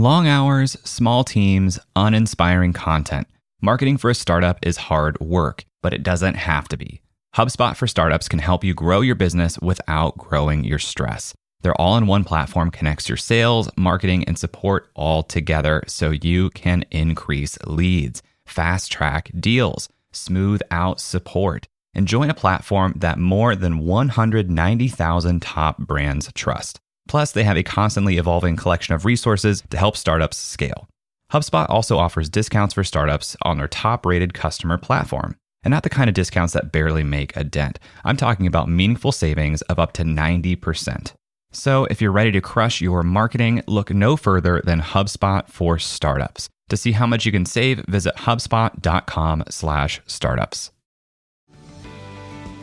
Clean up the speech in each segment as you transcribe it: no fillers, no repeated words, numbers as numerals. Long hours, small teams, uninspiring content. Marketing for a startup is hard work, but it doesn't have to be. HubSpot for Startups can help you grow your business without growing your stress. Their all-in-one platform connects your sales, marketing, and support all together so you can increase leads, fast-track deals, smooth out support, and join a platform that more than 190,000 top brands trust. Plus, they have a constantly evolving collection of resources to help startups scale. HubSpot also offers discounts for startups on their top-rated customer platform. And not the kind of discounts that barely make a dent. I'm talking about meaningful savings of up to 90%. So if you're ready to crush your marketing, look no further than HubSpot for Startups. To see how much you can save, visit hubspot.com/startups.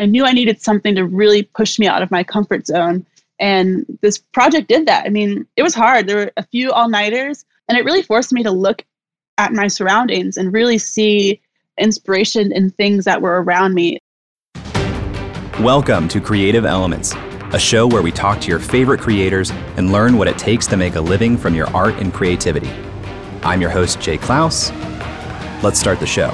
I knew I needed something to really push me out of my comfort zone. And this project did that. I mean, it was hard. There were a few all-nighters, and it really forced me to look at my surroundings and really see inspiration in things that were around me. Welcome to Creative Elements, a show where we talk to your favorite creators and learn what it takes to make a living from your art and creativity. I'm your host, Jay Klaus. Let's start the show.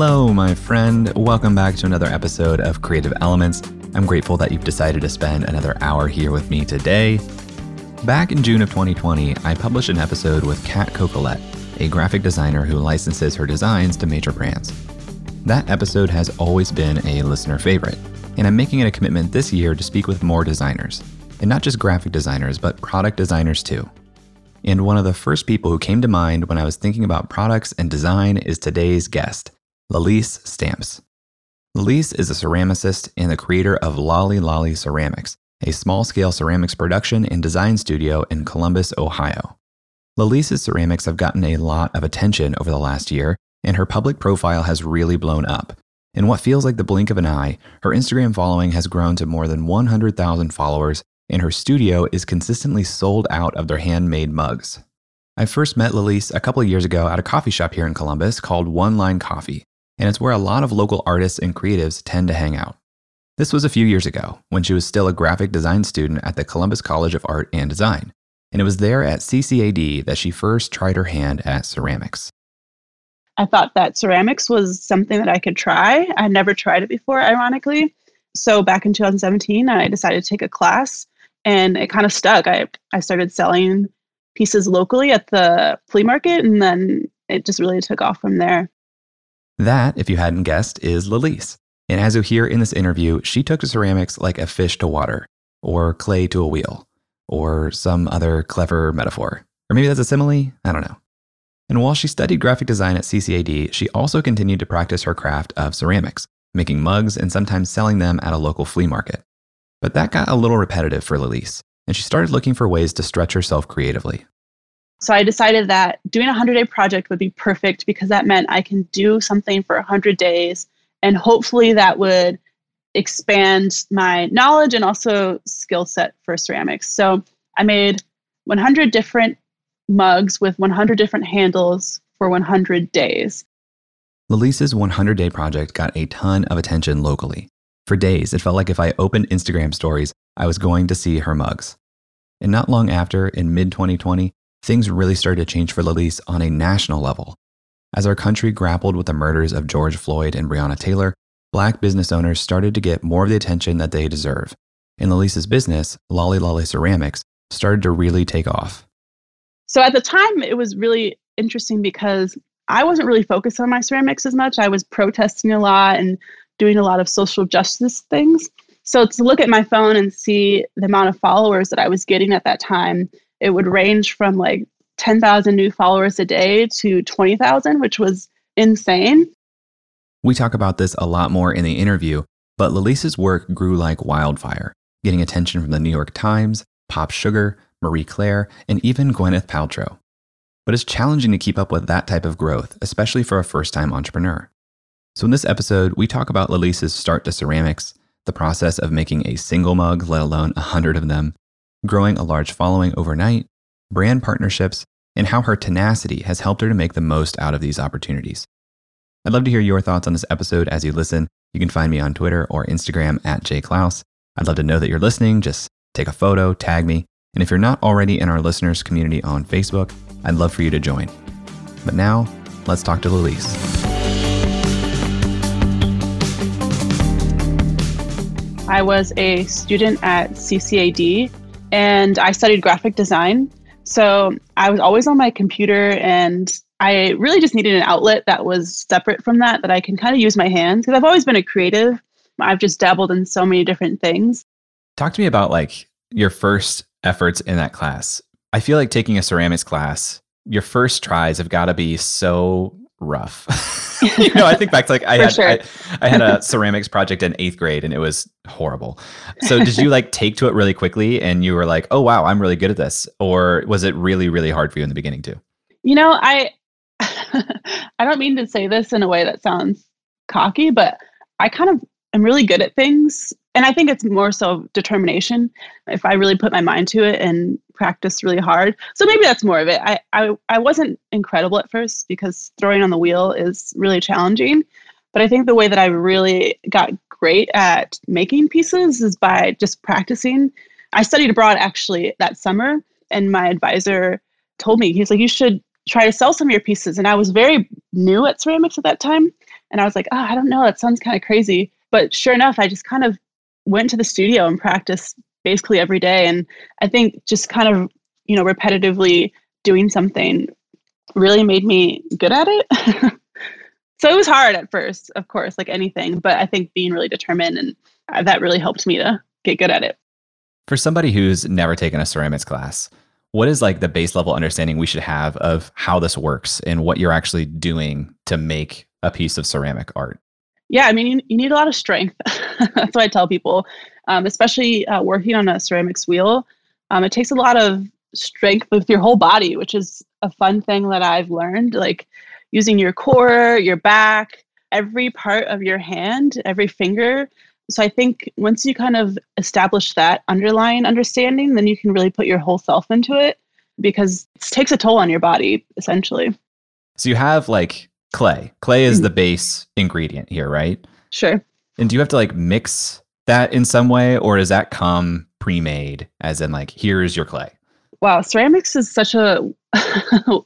Hello, my friend. Welcome back to another episode of Creative Elements. I'm grateful that you've decided to spend another hour here with me today. Back in June of 2020, I published an episode with Kat Coquillette, a graphic designer who licenses her designs to major brands. That episode has always been a listener favorite, and I'm making it a commitment this year to speak with more designers, and not just graphic designers, but product designers too. And one of the first people who came to mind when I was thinking about products and design is today's guest, Lalese Stamps. Lalese is a ceramicist and the creator of Lolly Lolly Ceramics, a small-scale ceramics production and design studio in Columbus, Ohio. Lalese's ceramics have gotten a lot of attention over the last year, and her public profile has really blown up. In what feels like the blink of an eye, her Instagram following has grown to more than 100,000 followers, and her studio is consistently sold out of their handmade mugs. I first met Lalese a couple of years ago at a coffee shop here in Columbus called One Line Coffee, and it's where a lot of local artists and creatives tend to hang out. This was a few years ago, when she was still a graphic design student at the Columbus College of Art and Design, and it was there at CCAD that she first tried her hand at ceramics. I thought that ceramics was something that I could try. I never tried it before, ironically. So back in 2017, I decided to take a class, and it kind of stuck. I started selling pieces locally at the flea market, and then it just really took off from there. That, if you hadn't guessed, is Lalese. And as you hear in this interview, she took to ceramics like a fish to water, or clay to a wheel, or some other clever metaphor. Or maybe that's a simile? I don't know. And while she studied graphic design at CCAD, she also continued to practice her craft of ceramics, making mugs and sometimes selling them at a local flea market. But that got a little repetitive for Lalese, and she started looking for ways to stretch herself creatively. So I decided that doing a 100-day project would be perfect because that meant I can do something for 100 days, and hopefully that would expand my knowledge and also skill set for ceramics. So I made 100 different mugs with 100 different handles for 100 days. Lalese's 100-day project got a ton of attention locally. For days, it felt like if I opened Instagram stories, I was going to see her mugs. And not long after, in mid-2020, things really started to change for Lalese on a national level. As our country grappled with the murders of George Floyd and Breonna Taylor, Black business owners started to get more of the attention that they deserve. And Lalese's business, Lolly Lolly Ceramics, started to really take off. So at the time, it was really interesting because I wasn't really focused on my ceramics as much. I was protesting a lot and doing a lot of social justice things. So to look at my phone and see the amount of followers that I was getting at that time, it would range from like 10,000 new followers a day to 20,000, which was insane. We talk about this a lot more in the interview, but Lalese's work grew like wildfire, getting attention from the New York Times, PopSugar, Marie Claire, and even Gwyneth Paltrow. But it's challenging to keep up with that type of growth, especially for a first-time entrepreneur. So in this episode, we talk about Lalese's start to ceramics, the process of making a single mug, let alone 100 of them, growing a large following overnight, brand partnerships, and how her tenacity has helped her to make the most out of these opportunities. I'd love to hear your thoughts on this episode as you listen. You can find me on Twitter or Instagram at @JClaus. I'd love to know that you're listening. Just take a photo, tag me. And if you're not already in our listeners community on Facebook, I'd love for you to join. But now, let's talk to Lalese. I was a student at CCAD and I studied graphic design. So I was always on my computer and I really just needed an outlet that was separate from that I can kind of use my hands, because I've always been a creative. I've just dabbled in so many different things. Talk to me about your first efforts in that class. I feel like taking a ceramics class, your first tries have got to be so rough. I think back to I had a ceramics project in 8th grade and it was horrible. So did you take to it really quickly and you were like, oh wow, I'm really good at this? Or was it really, really hard for you in the beginning too? I don't mean to say this in a way that sounds cocky, but I kind of am really good at things. And I think it's more so determination. If I really put my mind to it and practice really hard. So maybe that's more of it. I wasn't incredible at first because throwing on the wheel is really challenging. But I think the way that I really got great at making pieces is by just practicing. I studied abroad actually that summer, and my advisor told me, he's like, you should try to sell some of your pieces. And I was very new at ceramics at that time. And I was like, oh, I don't know. That sounds kind of crazy. But sure enough, I just kind of went to the studio and practiced basically every day. And I think just kind of, repetitively doing something really made me good at it. So it was hard at first, of course, like anything. But I think being really determined, and that really helped me to get good at it. For somebody who's never taken a ceramics class, what is the base level understanding we should have of how this works and what you're actually doing to make a piece of ceramic art? Yeah, you need a lot of strength. That's what I tell people, especially working on a ceramics wheel. It takes a lot of strength with your whole body, which is a fun thing that I've learned, using your core, your back, every part of your hand, every finger. So I think once you kind of establish that underlying understanding, then you can really put your whole self into it, because it takes a toll on your body, essentially. So you have clay. Clay is the base ingredient here, right? Sure. And do you have to mix that in some way, or does that come pre-made as in here's your clay? Wow. Ceramics is such a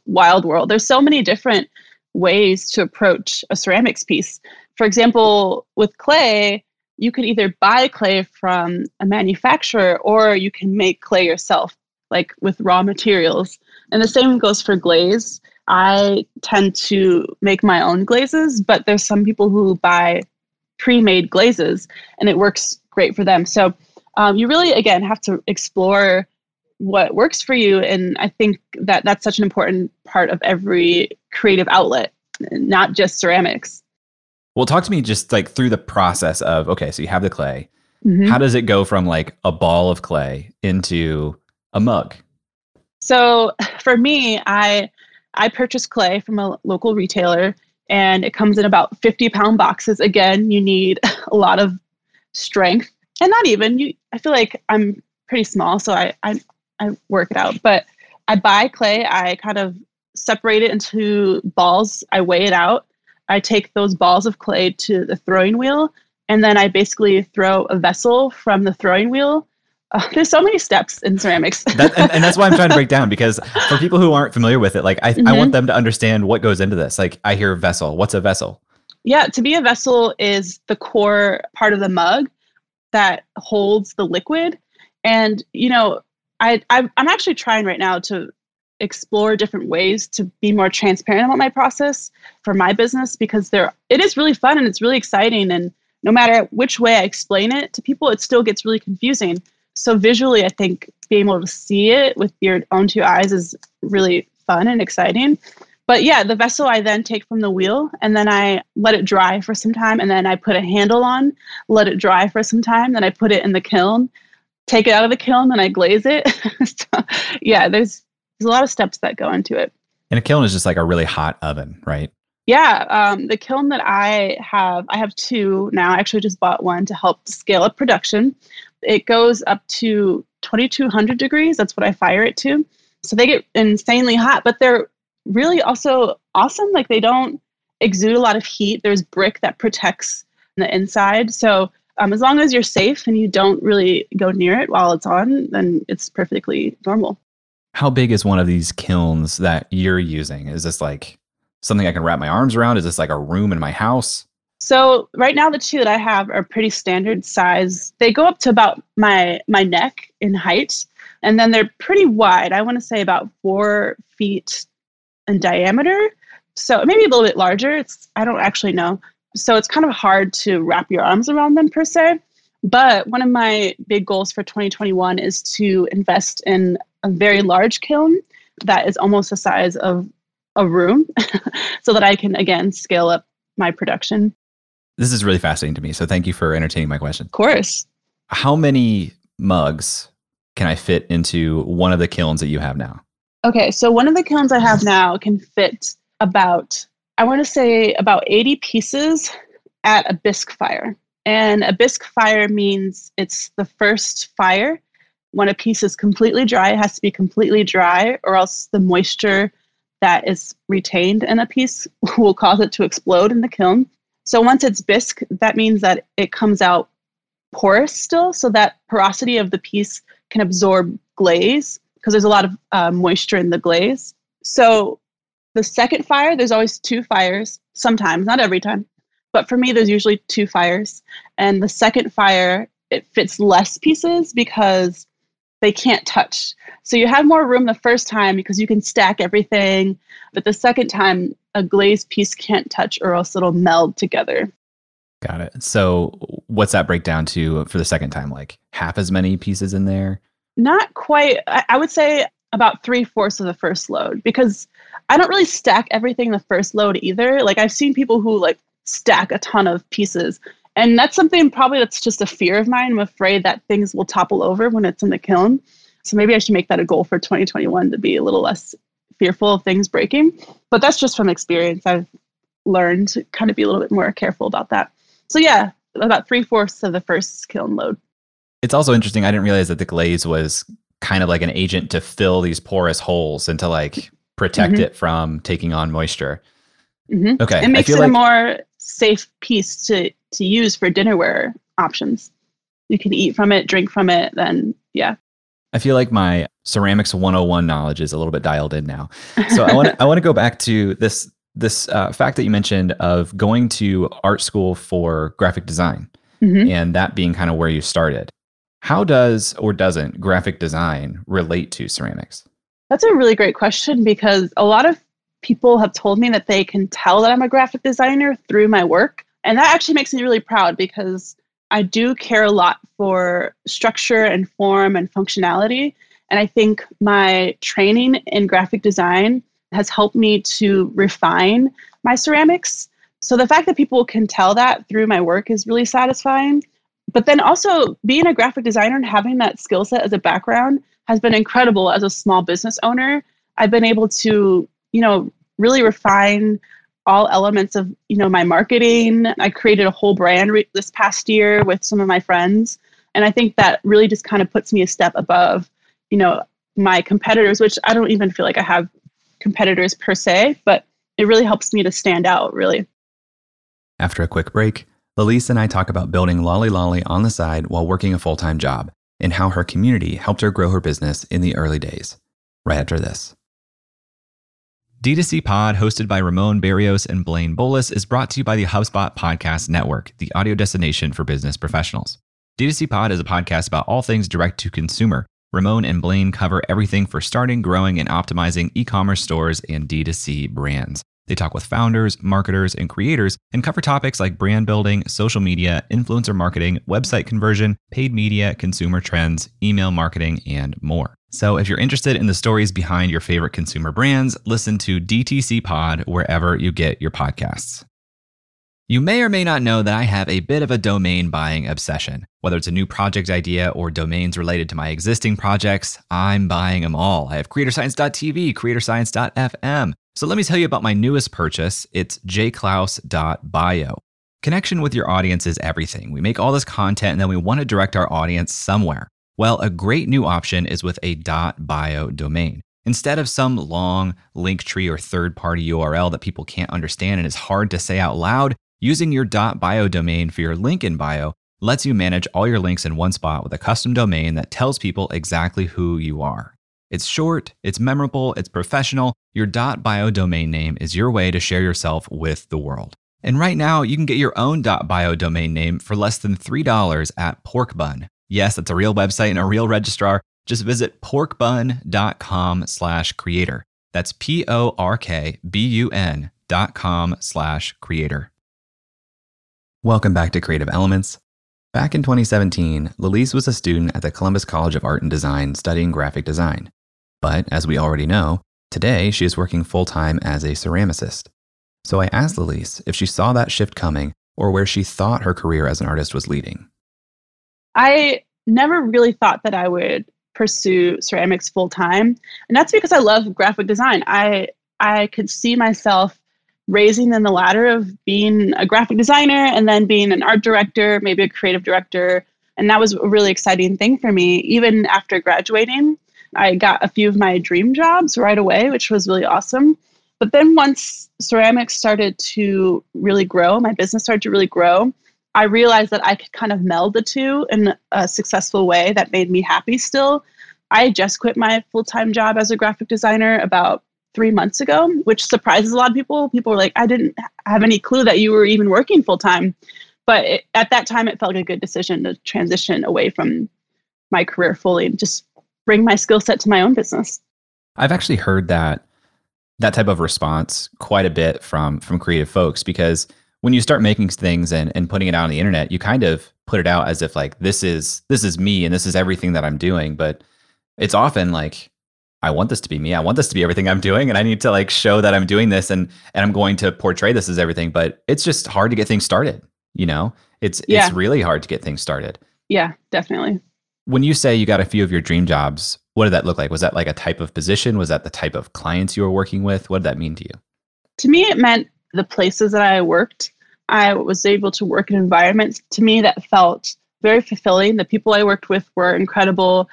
wild world. There's so many different ways to approach a ceramics piece. For example, with clay, you can either buy clay from a manufacturer or you can make clay yourself, with raw materials. And the same goes for glaze. I tend to make my own glazes, but there's some people who buy pre-made glazes and it works great for them. So you really, again, have to explore what works for you. And I think that that's such an important part of every creative outlet, not just ceramics. Well, talk to me just through the process of, okay, so you have the clay. Mm-hmm. How does it go from a ball of clay into a mug? So for me, I purchased clay from a local retailer and it comes in about 50-pound boxes. Again, you need a lot of strength, and I feel like I'm pretty small, so I work it out. But I buy clay. I kind of separate it into balls. I weigh it out. I take those balls of clay to the throwing wheel, and then I basically throw a vessel from the throwing wheel. There's so many steps in ceramics. and that's why I'm trying to break down, because for people who aren't familiar with it, I want them to understand what goes into this. I hear vessel. What's a vessel? Yeah, to be a vessel is the core part of the mug that holds the liquid. And, I'm actually trying right now to explore different ways to be more transparent about my process for my business, because it is really fun and it's really exciting. And no matter which way I explain it to people, it still gets really confusing. So visually, I think being able to see it with your own two eyes is really fun and exciting. But yeah, the vessel I then take from the wheel and then I let it dry for some time. And then I put a handle on, let it dry for some time. Then I put it in the kiln, take it out of the kiln, and I glaze it. So, yeah, there's a lot of steps that go into it. And a kiln is just like a really hot oven, right? Yeah. The kiln that I have two now. I actually just bought one to help scale up production. It goes up to 2200 degrees. That's what I fire it to. So they get insanely hot, but they're really also awesome. Like they don't exude a lot of heat. There's brick that protects the inside. So as long as you're safe and you don't really go near it while it's on, then it's perfectly normal. How big is one of these kilns that you're using? Is this like something I can wrap my arms around? Is this like a room in my house? So right now the two that I have are pretty standard size. They go up to about my neck in height, and then they're pretty wide. I want to say about 4 feet in diameter. So maybe a little bit larger. I don't actually know. So it's kind of hard to wrap your arms around them per se. But one of my big goals for 2021 is to invest in a very large kiln that is almost the size of a room so that I can, again, scale up my production. This is really fascinating to me. So thank you for entertaining my question. Of course. How many mugs can I fit into one of the kilns that you have now? Okay. So one of the kilns I have now can fit about 80 pieces at a bisque fire. And a bisque fire means it's the first fire. When a piece is completely dry, it has to be completely dry, or else the moisture that is retained in a piece will cause it to explode in the kiln. So once it's bisque, that means that it comes out porous still, so that porosity of the piece can absorb glaze because there's a lot of moisture in the glaze. So the second fire, there's always two fires, sometimes, not every time, but for me, there's usually two fires. And the second fire, it fits less pieces because they can't touch. So you have more room the first time because you can stack everything. But the second time, a glazed piece can't touch or else it'll meld together. Got it. So what's that break down to for the second time? Like half as many pieces in there? Not quite. I would say about 3/4 of the first load, because I don't really stack everything the first load either. Like I've seen people who like stack a ton of pieces. And that's something probably that's just a fear of mine. I'm afraid that things will topple over when it's in the kiln. So maybe I should make that a goal for 2021 to be a little less fearful of things breaking. But that's just from experience. I've learned to kind of be a little bit more careful about that. So yeah, about 3/4 of the first kiln load. It's also interesting. I didn't realize that the glaze was kind of like an agent to fill these porous holes and to like protect it from taking on moisture. Mm-hmm. Okay. It makes it a more safe piece to use for dinnerware options. You can eat from it, drink from it, then yeah. I feel like my ceramics 101 knowledge is a little bit dialed in now. So I want to go back to this fact that you mentioned of going to art school for graphic design and that being kind of where you started. How does or doesn't graphic design relate to ceramics? That's a really great question, because a lot of people have told me that they can tell that I'm a graphic designer through my work. And that actually makes me really proud, because I do care a lot for structure and form and functionality. And I think my training in graphic design has helped me to refine my ceramics. So the fact that people can tell that through my work is really satisfying. But then also being a graphic designer and having that skill set as a background has been incredible as a small business owner. I've been able to, really refine all elements of, my marketing. I created a whole brand this past year with some of my friends. And I think that really just kind of puts me a step above, my competitors, which I don't even feel like I have competitors per se, but it really helps me to stand out, really. After a quick break, Lalese and I talk about building Lolly Lolly on the side while working a full-time job and how her community helped her grow her business in the early days, right after this. D2C Pod, hosted by Ramon Berrios and Blaine Bolus, is brought to you by the HubSpot Podcast Network, the audio destination for business professionals. D2C Pod is a podcast about all things direct to consumer. Ramon and Blaine cover everything for starting, growing, and optimizing e-commerce stores and D2C brands. They talk with founders, marketers, and creators and cover topics like brand building, social media, influencer marketing, website conversion, paid media, consumer trends, email marketing, and more. So if you're interested in the stories behind your favorite consumer brands, listen to DTC Pod wherever you get your podcasts. You may or may not know that I have a bit of a domain buying obsession. Whether it's a new project idea or domains related to my existing projects, I'm buying them all. I have creatorscience.tv, creatorscience.fm. So let me tell you about my newest purchase. It's jklaus.bio. Connection with your audience is everything. We make all this content and then we want to direct our audience somewhere. Well, a great new option is with a .bio domain. Instead of some long link tree or third-party URL that people can't understand and is hard to say out loud, using your .bio domain for your link in bio lets you manage all your links in one spot with a custom domain that tells people exactly who you are. It's short, it's memorable, it's professional. Your .bio domain name is your way to share yourself with the world. And right now, you can get your own .bio domain name for less than $3 at Porkbun. Yes, that's a real website and a real registrar. Just visit porkbun.com/creator. That's porkbun.com/creator. Welcome back to Creative Elements. Back in 2017, Lalese was a student at the Columbus College of Art and Design studying graphic design. But as we already know, today she is working full-time as a ceramicist. So I asked Lalese if she saw that shift coming or where she thought her career as an artist was leading. I never really thought that I would pursue ceramics full-time. And that's because I love graphic design. I could see myself raising then the ladder of being a graphic designer and then being an art director, maybe a creative director. And that was a really exciting thing for me. Even after graduating, I got a few of my dream jobs right away, which was really awesome. But then once ceramics started to really grow, my business started to really grow, I realized that I could kind of meld the two in a successful way that made me happy still. I just quit my full-time job as a graphic designer about 3 months ago, which surprises a lot of people. People were like, I didn't have any clue that you were even working full-time. But at that time, it felt like a good decision to transition away from my career fully and just bring my skill set to my own business. I've actually heard that type of response quite a bit from creative folks, because when you start making things and putting it out on the internet, you kind of put it out as if like, this is me and this is everything that I'm doing. But it's often like, I want this to be me. I want this to be everything I'm doing. And I need to like show that I'm doing this and I'm going to portray this as everything. But it's just hard to get things started. You know, it's really hard to get things started. Yeah, definitely. When you say you got a few of your dream jobs, what did that look like? Was that like a type of position? Was that the type of clients you were working with? What did that mean to you? To me, it meant the places that I worked. I was able to work in environments to me that felt very fulfilling. The people I worked with were incredible.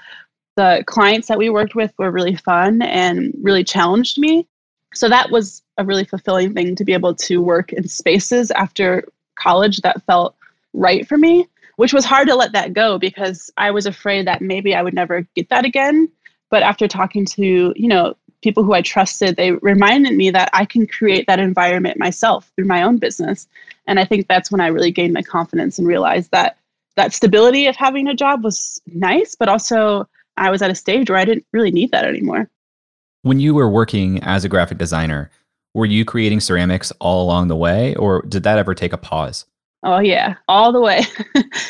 The clients that we worked with were really fun and really challenged me. So that was a really fulfilling thing to be able to work in spaces after college that felt right for me, which was hard to let that go because I was afraid that maybe I would never get that again. But after talking to, people who I trusted, they reminded me that I can create that environment myself through my own business. And I think that's when I really gained my confidence and realized that stability of having a job was nice, but also I was at a stage where I didn't really need that anymore. When you were working as a graphic designer, were you creating ceramics all along the way, or did that ever take a pause? Oh yeah, all the way,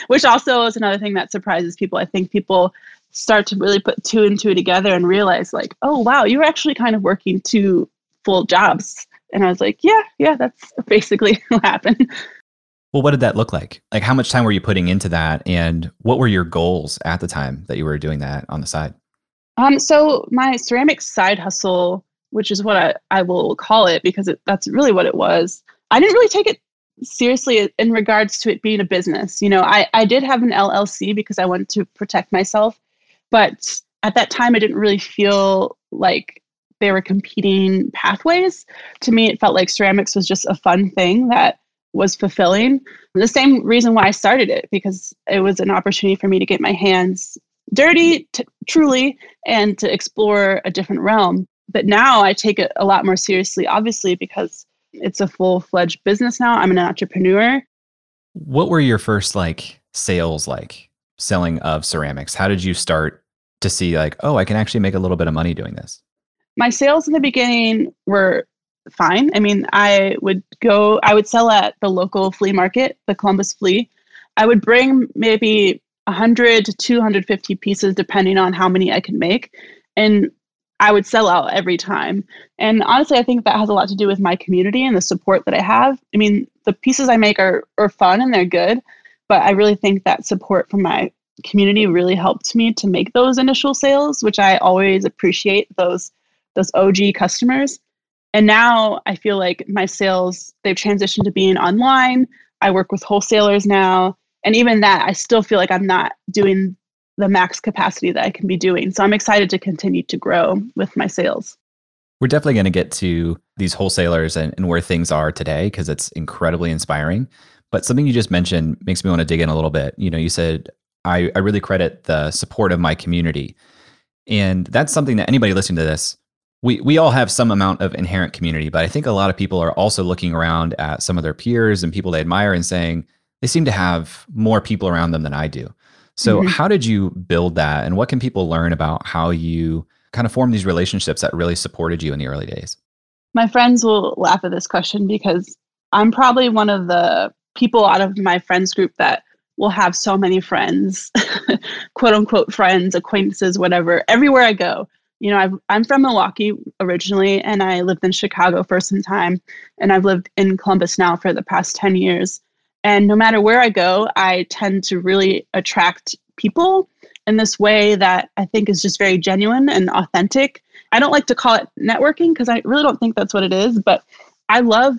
which also is another thing that surprises people. I think people start to really put two and two together and realize like, oh, wow, you were actually kind of working two full jobs. And I was like, yeah, that's basically what happened. Well, what did that look like? Like how much time were you putting into that? And what were your goals at the time that you were doing that on the side? So my ceramic side hustle, which is what I will call it because that's really what it was. I didn't really take it seriously in regards to it being a business. I did have an LLC because I wanted to protect myself. But at that time, I didn't really feel like they were competing pathways. To me, it felt like ceramics was just a fun thing that was fulfilling. The same reason why I started it, because it was an opportunity for me to get my hands dirty, truly, and to explore a different realm. But now I take it a lot more seriously, obviously, because it's a full-fledged business now. I'm an entrepreneur. What were your first sales selling of ceramics? How did you start to see I can actually make a little bit of money doing this? My sales in the beginning were fine. I mean, I would sell at the local flea market, the Columbus Flea. I would bring maybe 100 to 250 pieces, depending on how many I can make. And I would sell out every time. And honestly, I think that has a lot to do with my community and the support that I have. I mean, the pieces I make are fun and they're good, but I really think that support from my community really helped me to make those initial sales, which I always appreciate those OG customers. And now I feel like my sales, they've transitioned to being online. I work with wholesalers now. And even that, I still feel like I'm not doing the max capacity that I can be doing. So I'm excited to continue to grow with my sales. We're definitely going to get to these wholesalers and where things are today, because it's incredibly inspiring. But something you just mentioned makes me want to dig in a little bit. You know, you said, I really credit the support of my community. And that's something that anybody listening to this, we all have some amount of inherent community, but I think a lot of people are also looking around at some of their peers and people they admire and saying, they seem to have more people around them than I do. So how did you build that? And what can people learn about how you kind of formed these relationships that really supported you in the early days? My friends will laugh at this question because I'm probably one of the people out of my friends group that will have so many friends, quote unquote friends, acquaintances, whatever, everywhere I go. You know, I'm from Milwaukee originally, and I lived in Chicago for some time, and I've lived in Columbus now for the past 10 years. And no matter where I go, I tend to really attract people in this way that I think is just very genuine and authentic. I don't like to call it networking because I really don't think that's what it is, but I love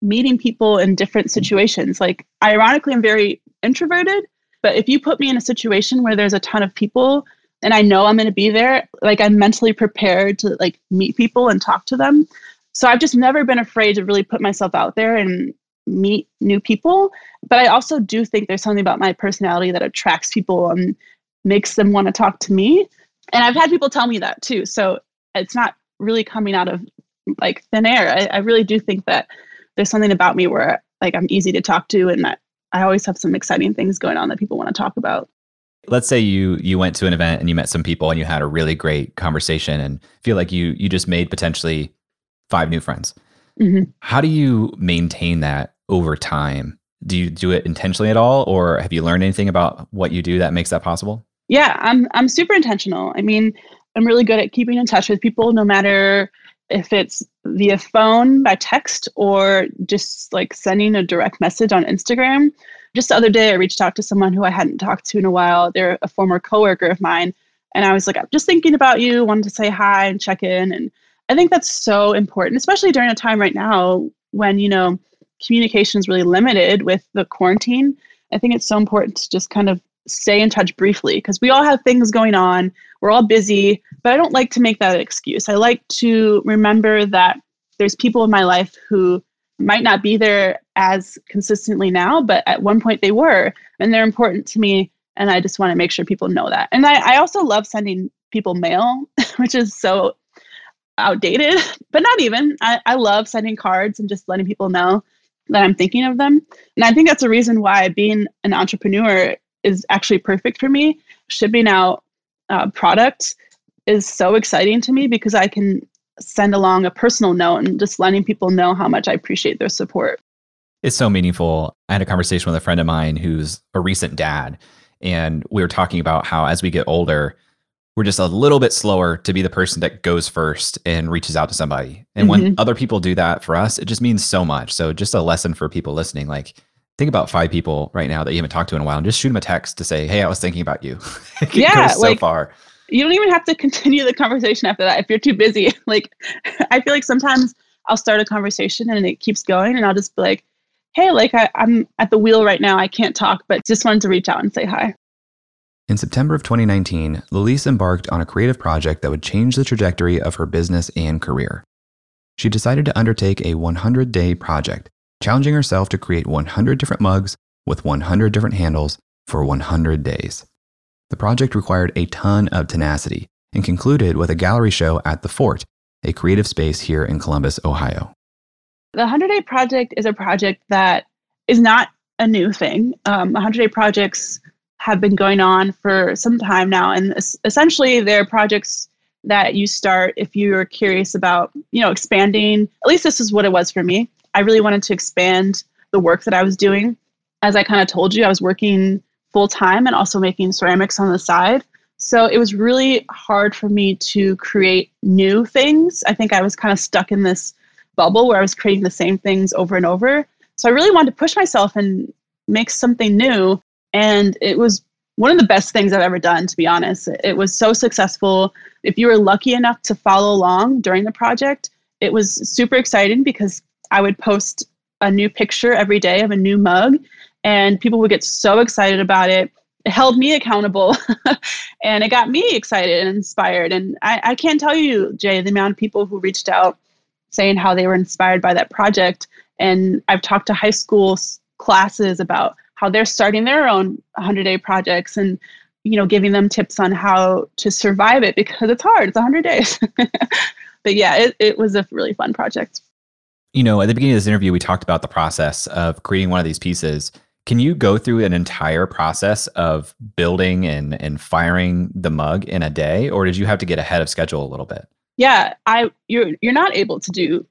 meeting people in different situations. Like, ironically, I'm very introverted, but if you put me in a situation where there's a ton of people and I know I'm going to be there, like, I'm mentally prepared to like meet people and talk to them. So I've just never been afraid to really put myself out there and meet new people. But I also do think there's something about my personality that attracts people and makes them want to talk to me. And I've had people tell me that too. So it's not really coming out of like thin air. I really do think that there's something about me where like I'm easy to talk to, and I always have some exciting things going on that people want to talk about. Let's say you went to an event and you met some people and you had a really great conversation and feel like you just made potentially 5 new friends. Mm-hmm. How do you maintain that over time? Do you do it intentionally at all, or have you learned anything about what you do that makes that possible? Yeah, I'm super intentional. I mean, I'm really good at keeping in touch with people, no matter if it's via phone, by text, or just like sending a direct message on Instagram. Just the other day, I reached out to someone who I hadn't talked to in a while. They're a former coworker of mine. And I was like, I'm just thinking about you, wanted to say hi and check in. And I think that's so important, especially during a time right now when, you know, communication is really limited with the quarantine. I think it's so important to just kind of stay in touch briefly, because we all have things going on. We're all busy, but I don't like to make that an excuse. I like to remember that there's people in my life who might not be there as consistently now, but at one point they were, and they're important to me. And I just want to make sure people know that. And I also love sending people mail, which is so outdated, but not even. I love sending cards and just letting people know that I'm thinking of them. And I think that's a reason why being an entrepreneur is actually perfect for me. Shipping out products is so exciting to me because I can send along a personal note and just letting people know how much I appreciate their support. It's so meaningful. I had a conversation with a friend of mine who's a recent dad, and we were talking about how as we get older, we're just a little bit slower to be the person that goes first and reaches out to somebody. And when other people do that for us, it just means so much. So just a lesson for people listening, like, think about 5 people right now that you haven't talked to in a while and just shoot them a text to say, hey, I was thinking about you. It can go so far. You don't even have to continue the conversation after that if you're too busy. Like, I feel like sometimes I'll start a conversation and it keeps going, and I'll just be like, hey, like, I'm at the wheel right now. I can't talk, but just wanted to reach out and say hi. In September of 2019, Lalese embarked on a creative project that would change the trajectory of her business and career. She decided to undertake a 100-day project, challenging herself to create 100 different mugs with 100 different handles for 100 days. The project required a ton of tenacity and concluded with a gallery show at The Fort, a creative space here in Columbus, Ohio. The 100-Day Project is a project that is not a new thing. 100-Day Projects have been going on for some time now, and essentially they're projects that you start if you're curious about, you know, expanding. At least this is what it was for me. I really wanted to expand the work that I was doing. As I kind of told you, I was working full time and also making ceramics on the side. So it was really hard for me to create new things. I think I was kind of stuck in this bubble where I was creating the same things over and over. So I really wanted to push myself and make something new. And it was one of the best things I've ever done, to be honest. It was so successful. If you were lucky enough to follow along during the project, it was super exciting because I would post a new picture every day of a new mug and people would get so excited about it. It held me accountable and it got me excited and inspired. And I can't tell you, Jay, the amount of people who reached out saying how they were inspired by that project. And I've talked to high school classes about how they're starting their own 100-day projects and, you know, giving them tips on how to survive it because it's hard. It's 100 days. But yeah, it was a really fun project. You know, at the beginning of this interview, we talked about the process of creating one of these pieces. Can you go through an entire process of building and firing the mug in a day, or did you have to get ahead of schedule a little bit? Yeah, you're not able to do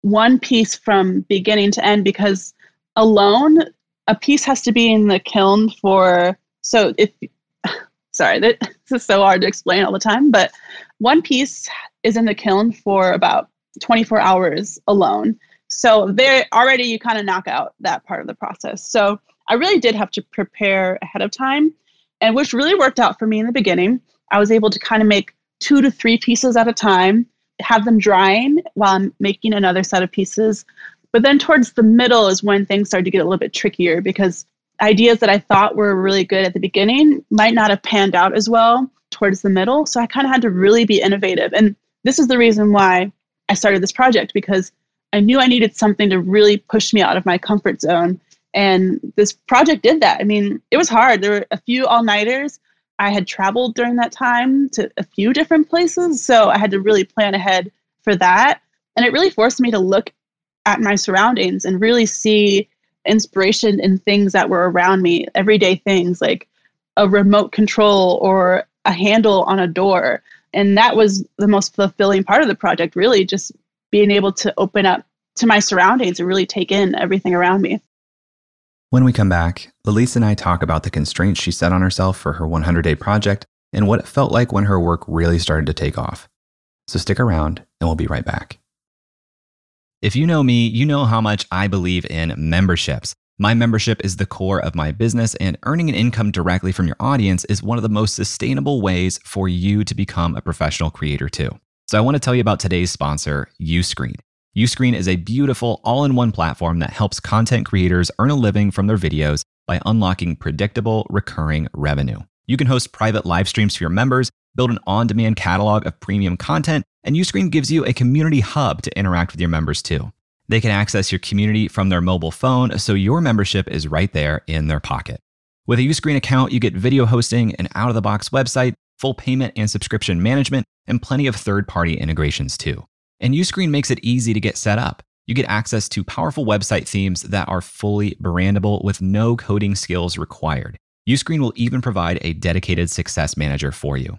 one piece from beginning to end because alone a piece has to be in the kiln for sorry, this is so hard to explain all the time, but one piece is in the kiln for about 24 hours alone. So there already you kind of knock out that part of the process. So I really did have to prepare ahead of time, and which really worked out for me in the beginning. I was able to kind of make 2 to 3 pieces at a time, have them drying while I'm making another set of pieces. But then towards the middle is when things started to get a little bit trickier because ideas that I thought were really good at the beginning might not have panned out as well towards the middle. So I kind of had to really be innovative. And this is the reason why I started this project, because I knew I needed something to really push me out of my comfort zone. And this project did that. I mean, it was hard. There were a few all-nighters. I had traveled during that time to a few different places. So I had to really plan ahead for that. And it really forced me to look at my surroundings and really see inspiration in things that were around me, everyday things like a remote control or a handle on a door. And that was the most fulfilling part of the project, really just being able to open up to my surroundings and really take in everything around me. When we come back, Lalese and I talk about the constraints she set on herself for her 100-day project and what it felt like when her work really started to take off. So stick around and we'll be right back. If you know me, you know how much I believe in memberships. My membership is the core of my business, and earning an income directly from your audience is one of the most sustainable ways for you to become a professional creator too. So I want to tell you about today's sponsor, Uscreen. Uscreen is a beautiful all-in-one platform that helps content creators earn a living from their videos by unlocking predictable, recurring revenue. You can host private live streams for your members, build an on-demand catalog of premium content, and Uscreen gives you a community hub to interact with your members too. They can access your community from their mobile phone, so your membership is right there in their pocket. With a Uscreen account, you get video hosting, an out-of-the-box website, full payment and subscription management, and plenty of third-party integrations too. And Uscreen makes it easy to get set up. You get access to powerful website themes that are fully brandable with no coding skills required. Uscreen will even provide a dedicated success manager for you.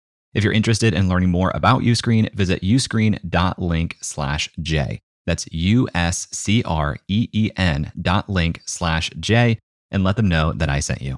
If you're interested in learning more about Uscreen, visit uscreen.link/J. That's uscreen.link/J, and let them know that I sent you.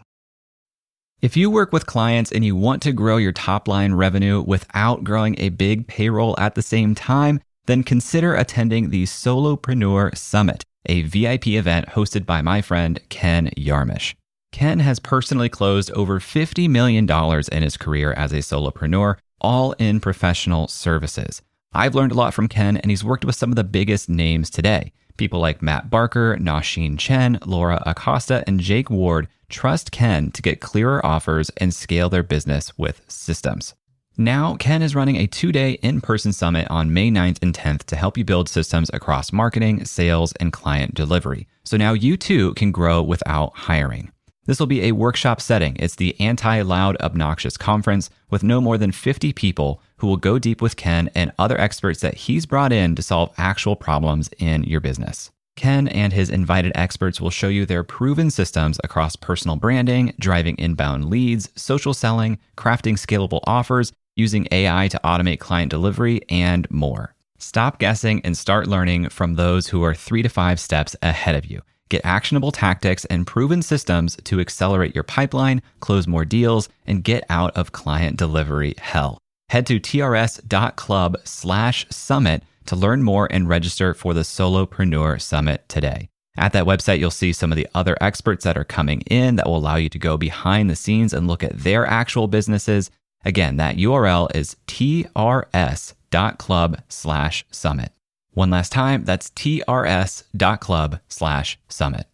If you work with clients and you want to grow your top line revenue without growing a big payroll at the same time, then consider attending the Solopreneur Summit, a VIP event hosted by my friend Ken Yarmish. Ken has personally closed over $50 million in his career as a solopreneur, all in professional services. I've learned a lot from Ken, and he's worked with some of the biggest names today. People like Matt Barker, Nasheen Chen, Laura Acosta, and Jake Ward trust Ken to get clearer offers and scale their business with systems. Now, Ken is running a 2-day in-person summit on May 9th and 10th to help you build systems across marketing, sales, and client delivery. So now you too can grow without hiring. This will be a workshop setting. It's the Anti-Loud Obnoxious Conference with no more than 50 people who will go deep with Ken and other experts that he's brought in to solve actual problems in your business. Ken and his invited experts will show you their proven systems across personal branding, driving inbound leads, social selling, crafting scalable offers, using AI to automate client delivery, and more. Stop guessing and start learning from those who are 3 to 5 steps ahead of you. Get actionable tactics and proven systems to accelerate your pipeline, close more deals, and get out of client delivery hell. Head to trs.club/summit to learn more and register for the Solopreneur Summit today. At that website, you'll see some of the other experts that are coming in that will allow you to go behind the scenes and look at their actual businesses. Again, that URL is trs.club/summit. One last time, that's trs.club/summit.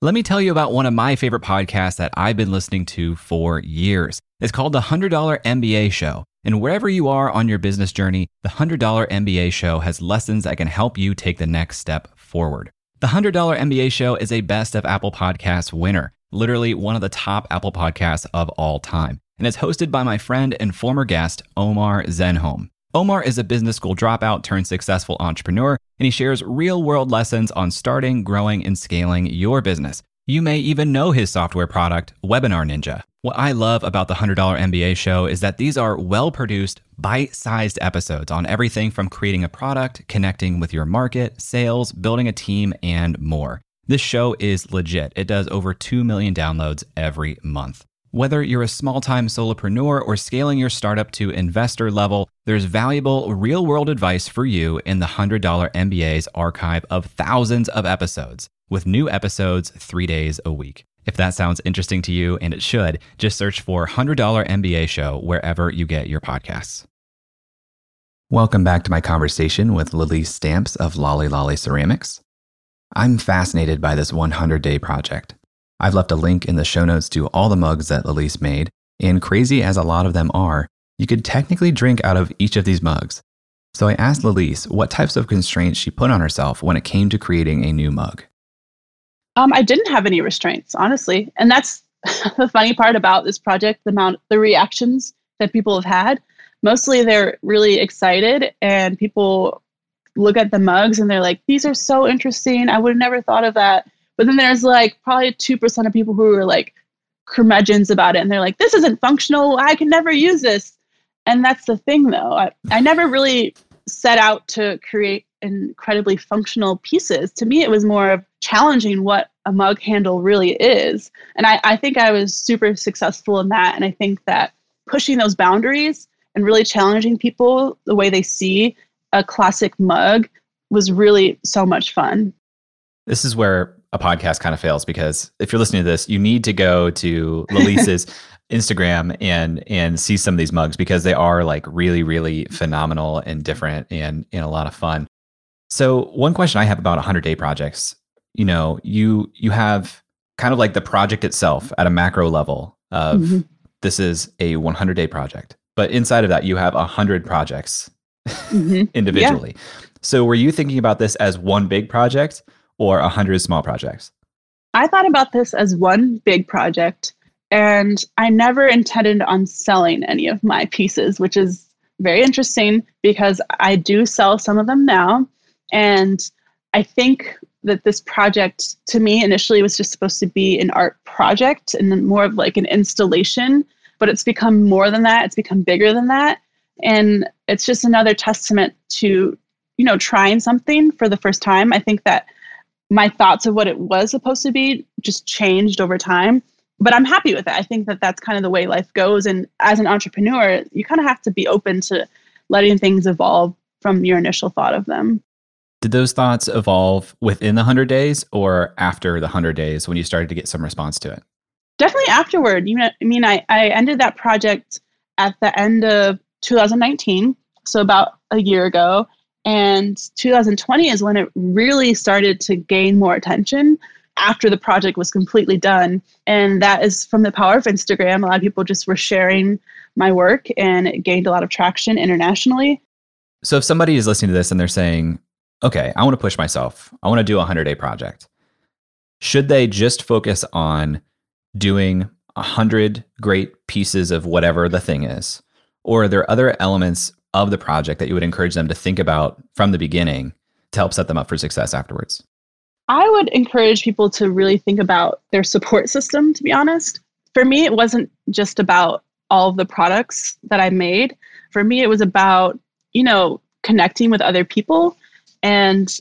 Let me tell you about one of my favorite podcasts that I've been listening to for years. It's called The $100 MBA Show. And wherever you are on your business journey, The $100 MBA Show has lessons that can help you take the next step forward. The $100 MBA Show is a Best of Apple Podcasts winner, literally one of the top Apple podcasts of all time. And it's hosted by my friend and former guest, Omar Zenholm. Omar is a business school dropout turned successful entrepreneur, and he shares real-world lessons on starting, growing, and scaling your business. You may even know his software product, Webinar Ninja. What I love about the $100 MBA Show is that these are well-produced, bite-sized episodes on everything from creating a product, connecting with your market, sales, building a team, and more. This show is legit. It does over 2 million downloads every month. Whether you're a small-time solopreneur or scaling your startup to investor level, there's valuable real-world advice for you in the $100 MBA's archive of thousands of episodes, with new episodes 3 days a week. If that sounds interesting to you, and it should, just search for $100 MBA Show wherever you get your podcasts. Welcome back to my conversation with Lalese Stamps of Lolly Lolly Ceramics. I'm fascinated by this 100-day project. I've left a link in the show notes to all the mugs that Lalese made, and crazy as a lot of them are, you could technically drink out of each of these mugs. So I asked Lalese what types of constraints she put on herself when it came to creating a new mug. I didn't have any restraints, honestly. And that's the funny part about this project, the reactions that people have had. Mostly they're really excited, and people look at the mugs and they're like, these are so interesting. I would have never thought of that. But then there's like probably 2% of people who are like curmudgeons about it. And they're like, this isn't functional. I can never use this. And that's the thing, though. I never really set out to create incredibly functional pieces. To me, it was more of challenging what a mug handle really is. And I think I was super successful in that. And I think that pushing those boundaries and really challenging people the way they see a classic mug was really so much fun. This is where a podcast kind of fails, because if you're listening to this, you need to go to Lalese's Instagram and see some of these mugs, because they are like really, really phenomenal and different and a lot of fun. So one question I have about 100-day projects, you know, you have kind of like the project itself at a macro level of this is a 100-day project, but inside of that you have 100 projects individually. Yeah. So were you thinking about this as one big project or 100 small projects? I thought about this as one big project, and I never intended on selling any of my pieces, which is very interesting because I do sell some of them now. And I think that this project to me initially was just supposed to be an art project and more of like an installation, but it's become more than that. It's become bigger than that. And it's just another testament to, you know, trying something for the first time. I think that my thoughts of what it was supposed to be just changed over time, but I'm happy with it. I think that that's kind of the way life goes. And as an entrepreneur, you kind of have to be open to letting things evolve from your initial thought of them. Did those thoughts evolve within the 100 days or after the 100 days when you started to get some response to it? Definitely afterward. You know, I mean, I ended that project at the end of 2019, so about a year ago. And 2020 is when it really started to gain more attention. after the project was completely done. And that is from the power of Instagram. A lot of people just were sharing my work, and it gained a lot of traction internationally. So if somebody is listening to this and they're saying, okay, I want to push myself, I want to do a 100-day project, should they just focus on doing 100 great pieces of whatever the thing is? Or are there other elements of the project that you would encourage them to think about from the beginning to help set them up for success afterwards? I would encourage people to really think about their support system, to be honest. For me, it wasn't just about all of the products that I made. For me, it was about, connecting with other people and,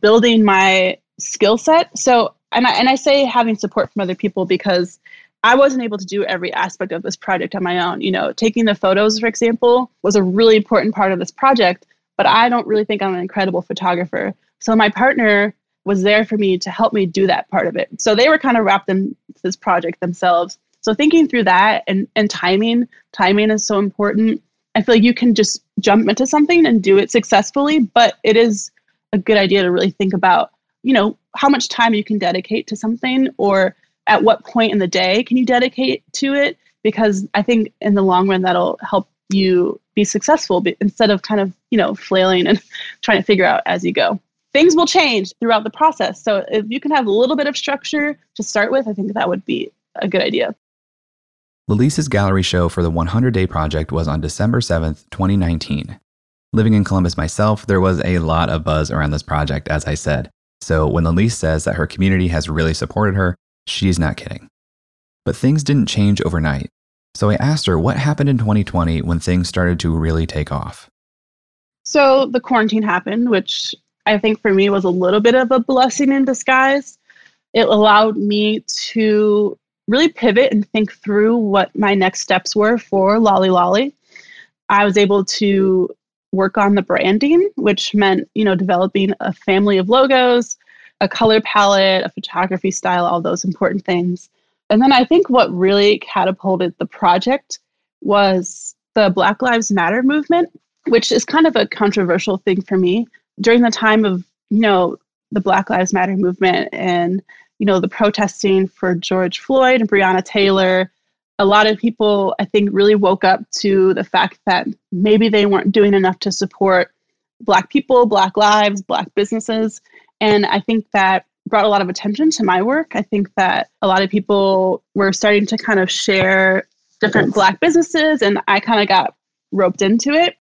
building my skill set. So, and I say having support from other people because I wasn't able to do every aspect of this project on my own. Taking the photos, for example, was a really important part of this project, but I don't really think I'm an incredible photographer. So my partner was there for me to help me do that part of it. So they were kind of wrapped in this project themselves. So thinking through that and timing is so important. I feel like you can just jump into something and do it successfully, but it is a good idea to really think about, how much time you can dedicate to something, or at what point in the day can you dedicate to it? Because I think in the long run, that'll help you be successful instead of kind of, flailing and trying to figure out as you go. Things will change throughout the process. So if you can have a little bit of structure to start with, I think that would be a good idea. Lalese's gallery show for the 100-day project was on December 7th, 2019. Living in Columbus myself, there was a lot of buzz around this project, as I said. So when Lalese says that her community has really supported her, she's not kidding. But things didn't change overnight. So I asked her what happened in 2020 when things started to really take off. So the quarantine happened, which I think for me was a little bit of a blessing in disguise. It allowed me to really pivot and think through what my next steps were for Lolly Lolly. I was able to work on the branding, which meant, developing a family of logos, a color palette, a photography style, all those important things. And then I think what really catapulted the project was the Black Lives Matter movement, which is kind of a controversial thing for me. During the time of, the Black Lives Matter movement and, the protesting for George Floyd and Breonna Taylor, a lot of people, I think, really woke up to the fact that maybe they weren't doing enough to support Black people, Black lives, Black businesses. And I think that brought a lot of attention to my work. I think that a lot of people were starting to kind of share different Black businesses, and I kind of got roped into it.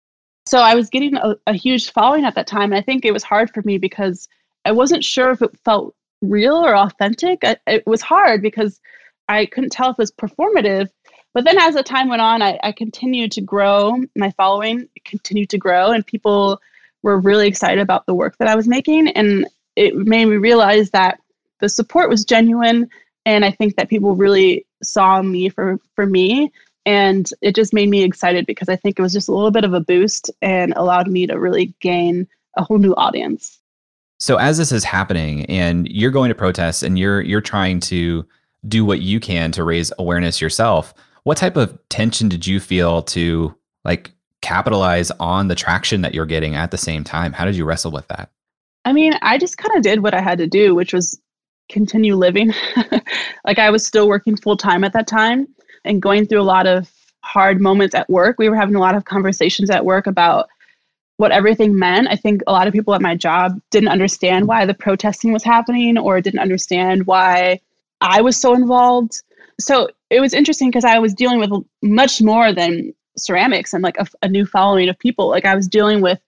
So I was getting a huge following at that time. And I think it was hard for me because I wasn't sure if it felt real or authentic. It was hard because I couldn't tell if it was performative. But then as the time went on, I continued to grow. My following continued to grow, and people were really excited about the work that I was making. And it made me realize that the support was genuine. And I think that people really saw me for me. And it just made me excited because I think it was just a little bit of a boost and allowed me to really gain a whole new audience. So as this is happening and you're going to protests and you're trying to do what you can to raise awareness yourself, what type of tension did you feel to capitalize on the traction that you're getting at the same time? How did you wrestle with that? I mean, I just kind of did what I had to do, which was continue living. I was still working full time at that time and going through a lot of hard moments at work. We were having a lot of conversations at work about what everything meant. I think a lot of people at my job didn't understand why the protesting was happening or didn't understand why I was so involved. So it was interesting because I was dealing with much more than ceramics and a new following of people. I was dealing with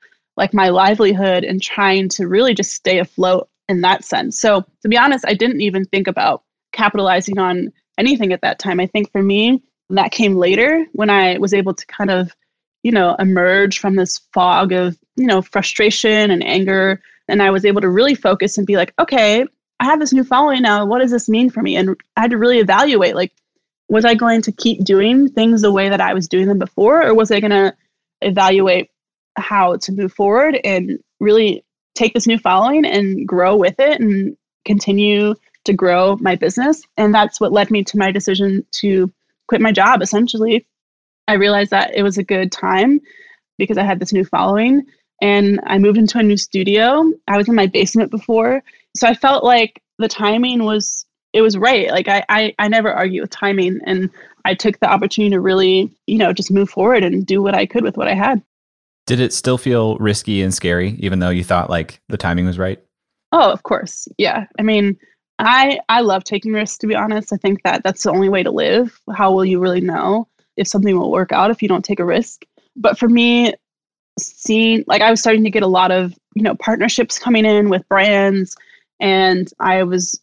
my livelihood and trying to really just stay afloat in that sense. So to be honest, I didn't even think about capitalizing on anything at that time. I think for me, that came later when I was able to kind of, emerge from this fog of, frustration and anger. And I was able to really focus and be okay, I have this new following now. What does this mean for me? And I had to really evaluate, was I going to keep doing things the way that I was doing them before? Or was I going to evaluate how to move forward and really take this new following and grow with it and continue to grow my business? And that's what led me to my decision to quit my job, essentially. I realized that it was a good time because I had this new following and I moved into a new studio. I was in my basement before. So I felt like the timing was, it was right. Like I never argue with timing, and I took the opportunity to really, just move forward and do what I could with what I had. Did it still feel risky and scary, even though you thought like the timing was right? Oh, of course. Yeah. I mean, I love taking risks, to be honest. I think that that's the only way to live. How will you really know if something will work out if you don't take a risk? But for me, seeing, like, I was starting to get a lot of, partnerships coming in with brands, and I was,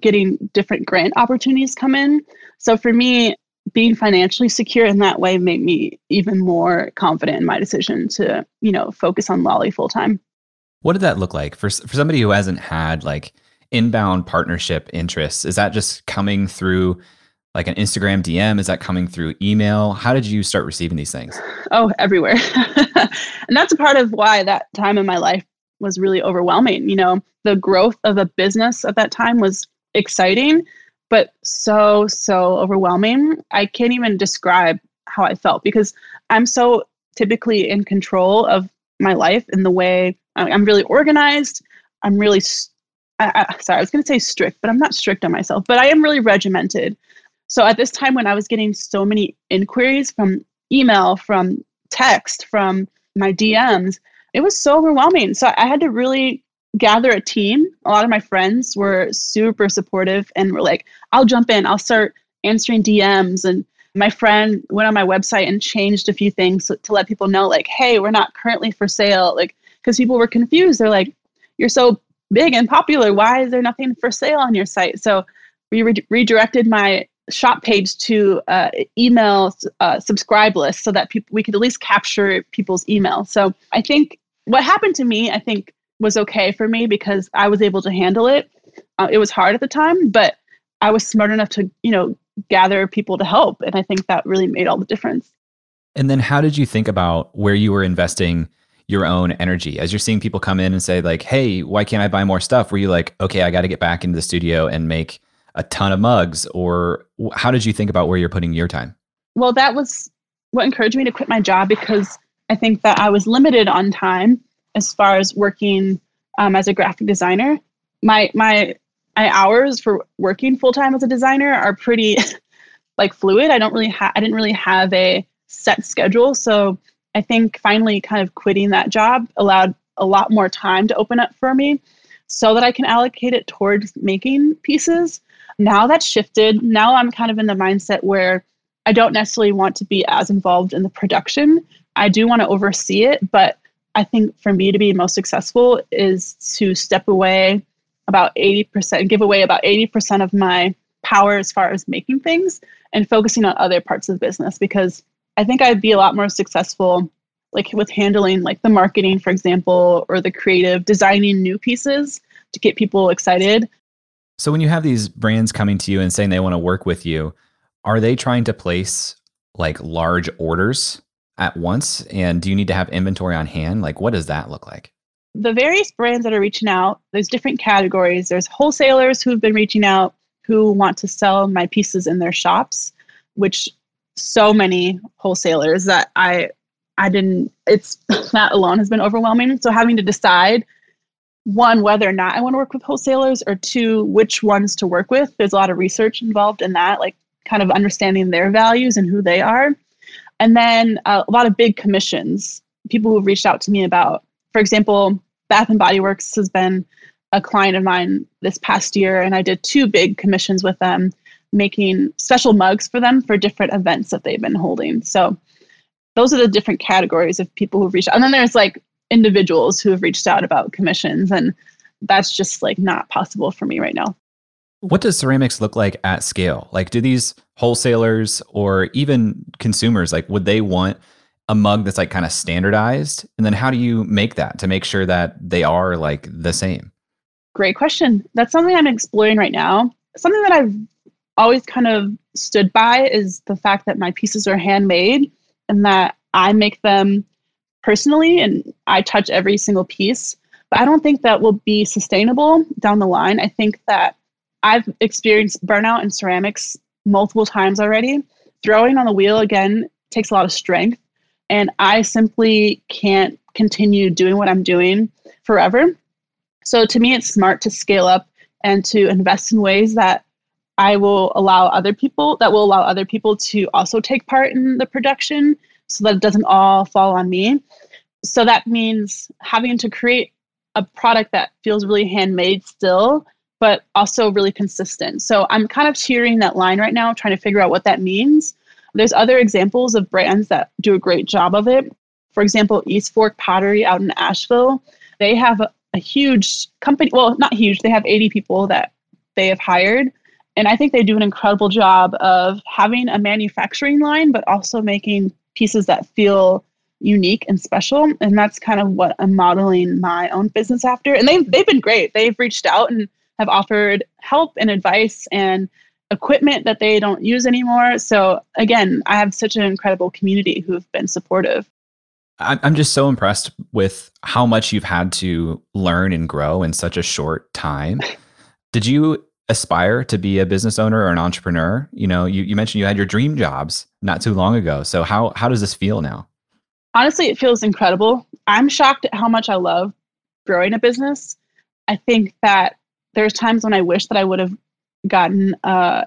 getting different grant opportunities come in. So for me, being financially secure in that way made me even more confident in my decision to, focus on Lolly full time. What did that look like for somebody who hasn't had like inbound partnership interests? Is that just coming through like an Instagram DM? Is that coming through email? How did you start receiving these things? Oh, everywhere. And that's a part of why that time in my life was really overwhelming. The growth of the business at that time was exciting, but so overwhelming. I can't even describe how I felt, because I'm so typically in control of my life in the way I'm really organized. I'm really, sorry, I was going to say strict, but I'm not strict on myself, but I am really regimented. So at this time when I was getting so many inquiries from email, from text, from my DMs, it was so overwhelming. So I had to really gather a team. A lot of my friends were super supportive and were like, I'll jump in, I'll start answering DMs. And my friend went on my website and changed a few things to let people know, like, hey, we're not currently for sale. Like, because people were confused. They're like, you're so big and popular, why is there nothing for sale on your site? So we redirected my shop page to email subscribe list so that we could at least capture people's email. So I think what happened to me, I think, was okay for me because I was able to handle it. It was hard at the time, but I was smart enough to, gather people to help. And I think that really made all the difference. And then how did you think about where you were investing your own energy? As you're seeing people come in and say like, hey, why can't I buy more stuff? Were you like, okay, I got to get back into the studio and make a ton of mugs? Or how did you think about where you're putting your time? Well, that was what encouraged me to quit my job, because I think that I was limited on time as far as working as a graphic designer. My hours for working full-time as a designer are pretty like fluid. I didn't really have a set schedule. So I think finally kind of quitting that job allowed a lot more time to open up for me so that I can allocate it towards making pieces. Now that's shifted. Now I'm kind of in the mindset where I don't necessarily want to be as involved in the production. I do want to oversee it, but I think for me to be most successful is to step away about 80%, give away about 80% of my power as far as making things and focusing on other parts of the business, because I think I'd be a lot more successful like with handling like the marketing, for example, or the creative, designing new pieces to get people excited. So when you have these brands coming to you and saying they want to work with you, are they trying to place like large orders at once? And do you need to have inventory on hand? Like, what does that look like? The various brands that are reaching out, there's different categories. There's wholesalers who've been reaching out who want to sell my pieces in their shops, which so many wholesalers that I didn't, it's that alone has been overwhelming. So having to decide, one, whether or not I want to work with wholesalers, or two, which ones to work with. There's a lot of research involved in that, like kind of understanding their values and who they are. And then a lot of big commissions, people who have reached out to me about, for example, Bath and Body Works has been a client of mine this past year, and I did 2 big commissions with them, making special mugs for them for different events that they've been holding. So those are the different categories of people who've reached out. And then there's like individuals who have reached out about commissions, and that's just like not possible for me right now. What does ceramics look like at scale? Like, do these wholesalers or even consumers, like, would they want a mug that's like kind of standardized? And then how do you make that to make sure that they are like the same? Great question. That's something I'm exploring right now. Something that I've always kind of stood by is the fact that my pieces are handmade and that I make them personally and I touch every single piece. But I don't think that will be sustainable down the line. I think that I've experienced burnout in ceramics multiple times already. Throwing on the wheel again takes a lot of strength, and I simply can't continue doing what I'm doing forever. So to me, it's smart to scale up and to invest in ways that I will allow other people, that will allow other people to also take part in the production so that it doesn't all fall on me. So that means having to create a product that feels really handmade still, but also really consistent. So I'm kind of teetering that line right now, trying to figure out what that means. There's other examples of brands that do a great job of it. For example, East Fork Pottery out in Asheville, they have a huge company. Well, not huge. They have 80 people that they have hired. And I think they do an incredible job of having a manufacturing line, but also making pieces that feel unique and special. And that's kind of what I'm modeling my own business after. And they've been great. They've reached out and have offered help and advice and equipment that they don't use anymore. So again, I have such an incredible community who've been supportive. I'm just so impressed with how much you've had to learn and grow in such a short time. Did you aspire to be a business owner or an entrepreneur? You know, you mentioned you had your dream jobs not too long ago. So how does this feel now? Honestly, it feels incredible. I'm shocked at how much I love growing a business. I think that there's times when I wish that I would have gotten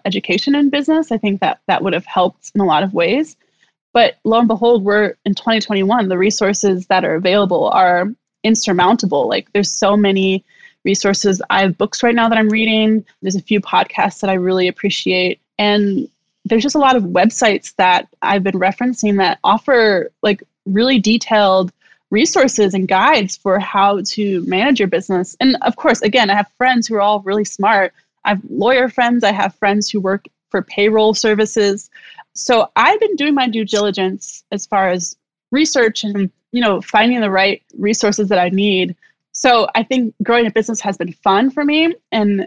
education in business. I think that would have helped in a lot of ways. But lo and behold, we're in 2021, the resources that are available are insurmountable. Like, there's so many resources. I have books right now that I'm reading. There's a few podcasts that I really appreciate. And there's just a lot of websites that I've been referencing that offer like really detailed resources and guides for how to manage your business. And of course, again, I have friends who are all really smart. I have lawyer friends. I have friends who work for payroll services. So I've been doing my due diligence as far as research and, you know, finding the right resources that I need. So I think growing a business has been fun for me. And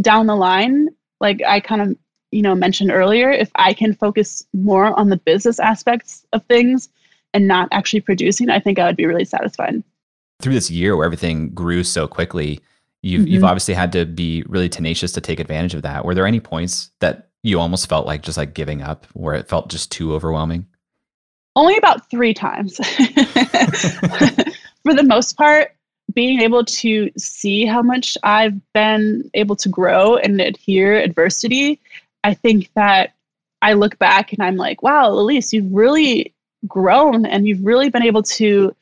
down the line, like I kind of, you know, mentioned earlier, if I can focus more on the business aspects of things and not actually producing, I think I would be really satisfied. Through this year where everything grew so quickly, you've obviously had to be really tenacious to take advantage of that. Were there any points that you almost felt like just like giving up, where it felt just too overwhelming? Only about 3 times. For the most part, being able to see how much I've been able to grow and adhere adversity, I think that I look back and I'm like, wow, Lalese, you've really grown and you've really been able to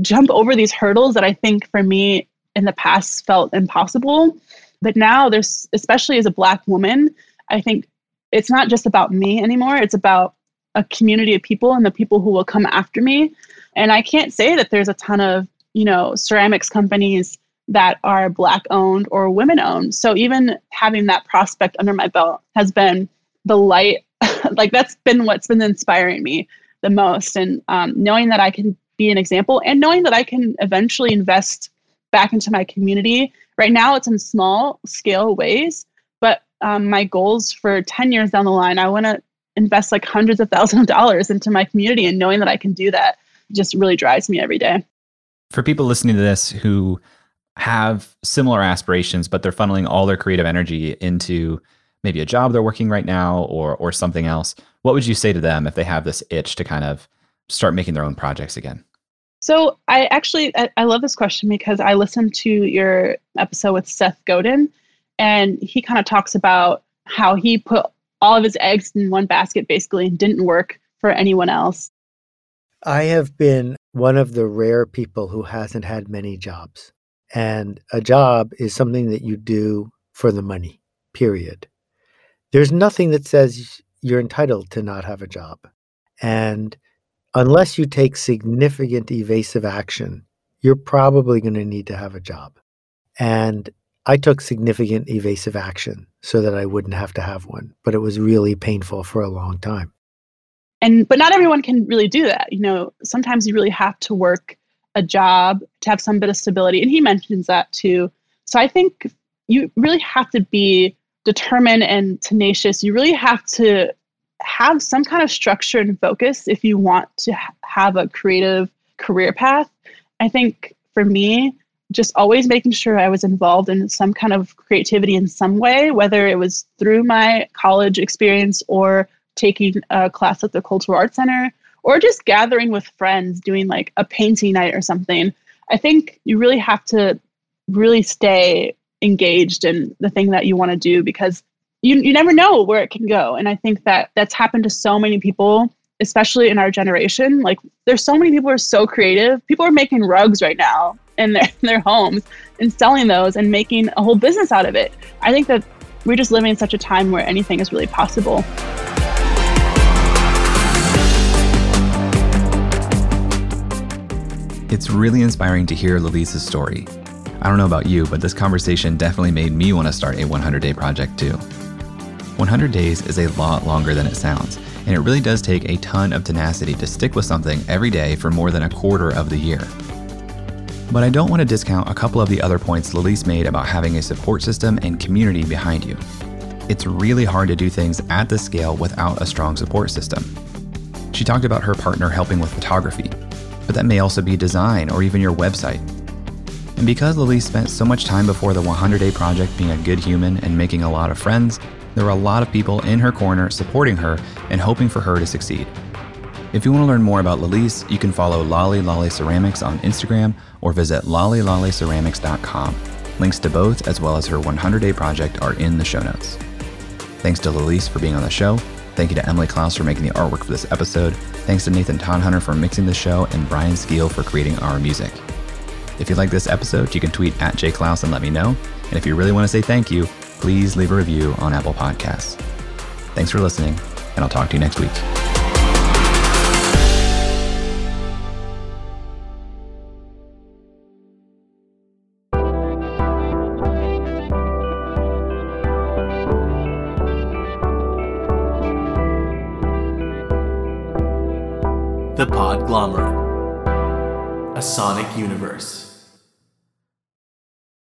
jump over these hurdles that I think for me in the past felt impossible. But now there's, especially as a Black woman, I think it's not just about me anymore. It's about a community of people and the people who will come after me. And I can't say that there's a ton of, you know, ceramics companies that are Black owned or women owned. So even having that prospect under my belt has been the light, like that's been what's been inspiring me the most. And knowing that I can be an example and knowing that I can eventually invest back into my community. Right now it's in small scale ways, but my goals for 10 years down the line, I want to invest like hundreds of thousands of dollars into my community, and knowing that I can do that just really drives me every day. For people listening to this who have similar aspirations, but they're funneling all their creative energy into maybe a job they're working right now or something else, what would you say to them if they have this itch to kind of start making their own projects again? So I love this question because I listened to your episode with Seth Godin, and he kind of talks about how he put all of his eggs in one basket basically and didn't work for anyone else. I have been one of the rare people who hasn't had many jobs. And a job is something that you do for the money, period. There's nothing that says you're entitled to not have a job. And unless you take significant evasive action, you're probably going to need to have a job. And I took significant evasive action so that I wouldn't have to have one, but it was really painful for a long time. But not everyone can really do that. You know, sometimes you really have to work a job to have some bit of stability. And he mentions that too. So I think you really have to be determined and tenacious. You really have to have some kind of structure and focus if you want to have a creative career path. I think for me, just always making sure I was involved in some kind of creativity in some way, whether it was through my college experience or taking a class at the Cultural Arts Center, or just gathering with friends, doing like a painting night or something. I think you really have to really stay engaged in the thing that you want to do, because you never know where it can go. And I think that that's happened to so many people, especially in our generation. Like, there's so many people who are so creative. People are making rugs right now in their homes and selling those and making a whole business out of it. I think that we're just living in such a time where anything is really possible. It's really inspiring to hear Lalese's story. I don't know about you, but this conversation definitely made me want to start a 100-day project too. 100 days is a lot longer than it sounds, and it really does take a ton of tenacity to stick with something every day for more than a quarter of the year. But I don't want to discount a couple of the other points Lalese made about having a support system and community behind you. It's really hard to do things at this scale without a strong support system. She talked about her partner helping with photography, but that may also be design or even your website. And because Lalese spent so much time before the 100-day project being a good human and making a lot of friends, there were a lot of people in her corner supporting her and hoping for her to succeed. If you want to learn more about Lalese, you can follow Lolly Lolly Ceramics on Instagram or visit lollyollyceramics.com. Links to both, as well as her 100-day project, are in the show notes. Thanks to Lalese for being on the show. Thank you to Emily Klaus for making the artwork for this episode. Thanks to Nathan Tonhunter for mixing the show and Brian Skeel for creating our music. If you like this episode, you can tweet at @JKlaus and let me know. And if you really want to say thank you, please leave a review on Apple Podcasts. Thanks for listening, and I'll talk to you next week. The Podglomerate, a sonic universe.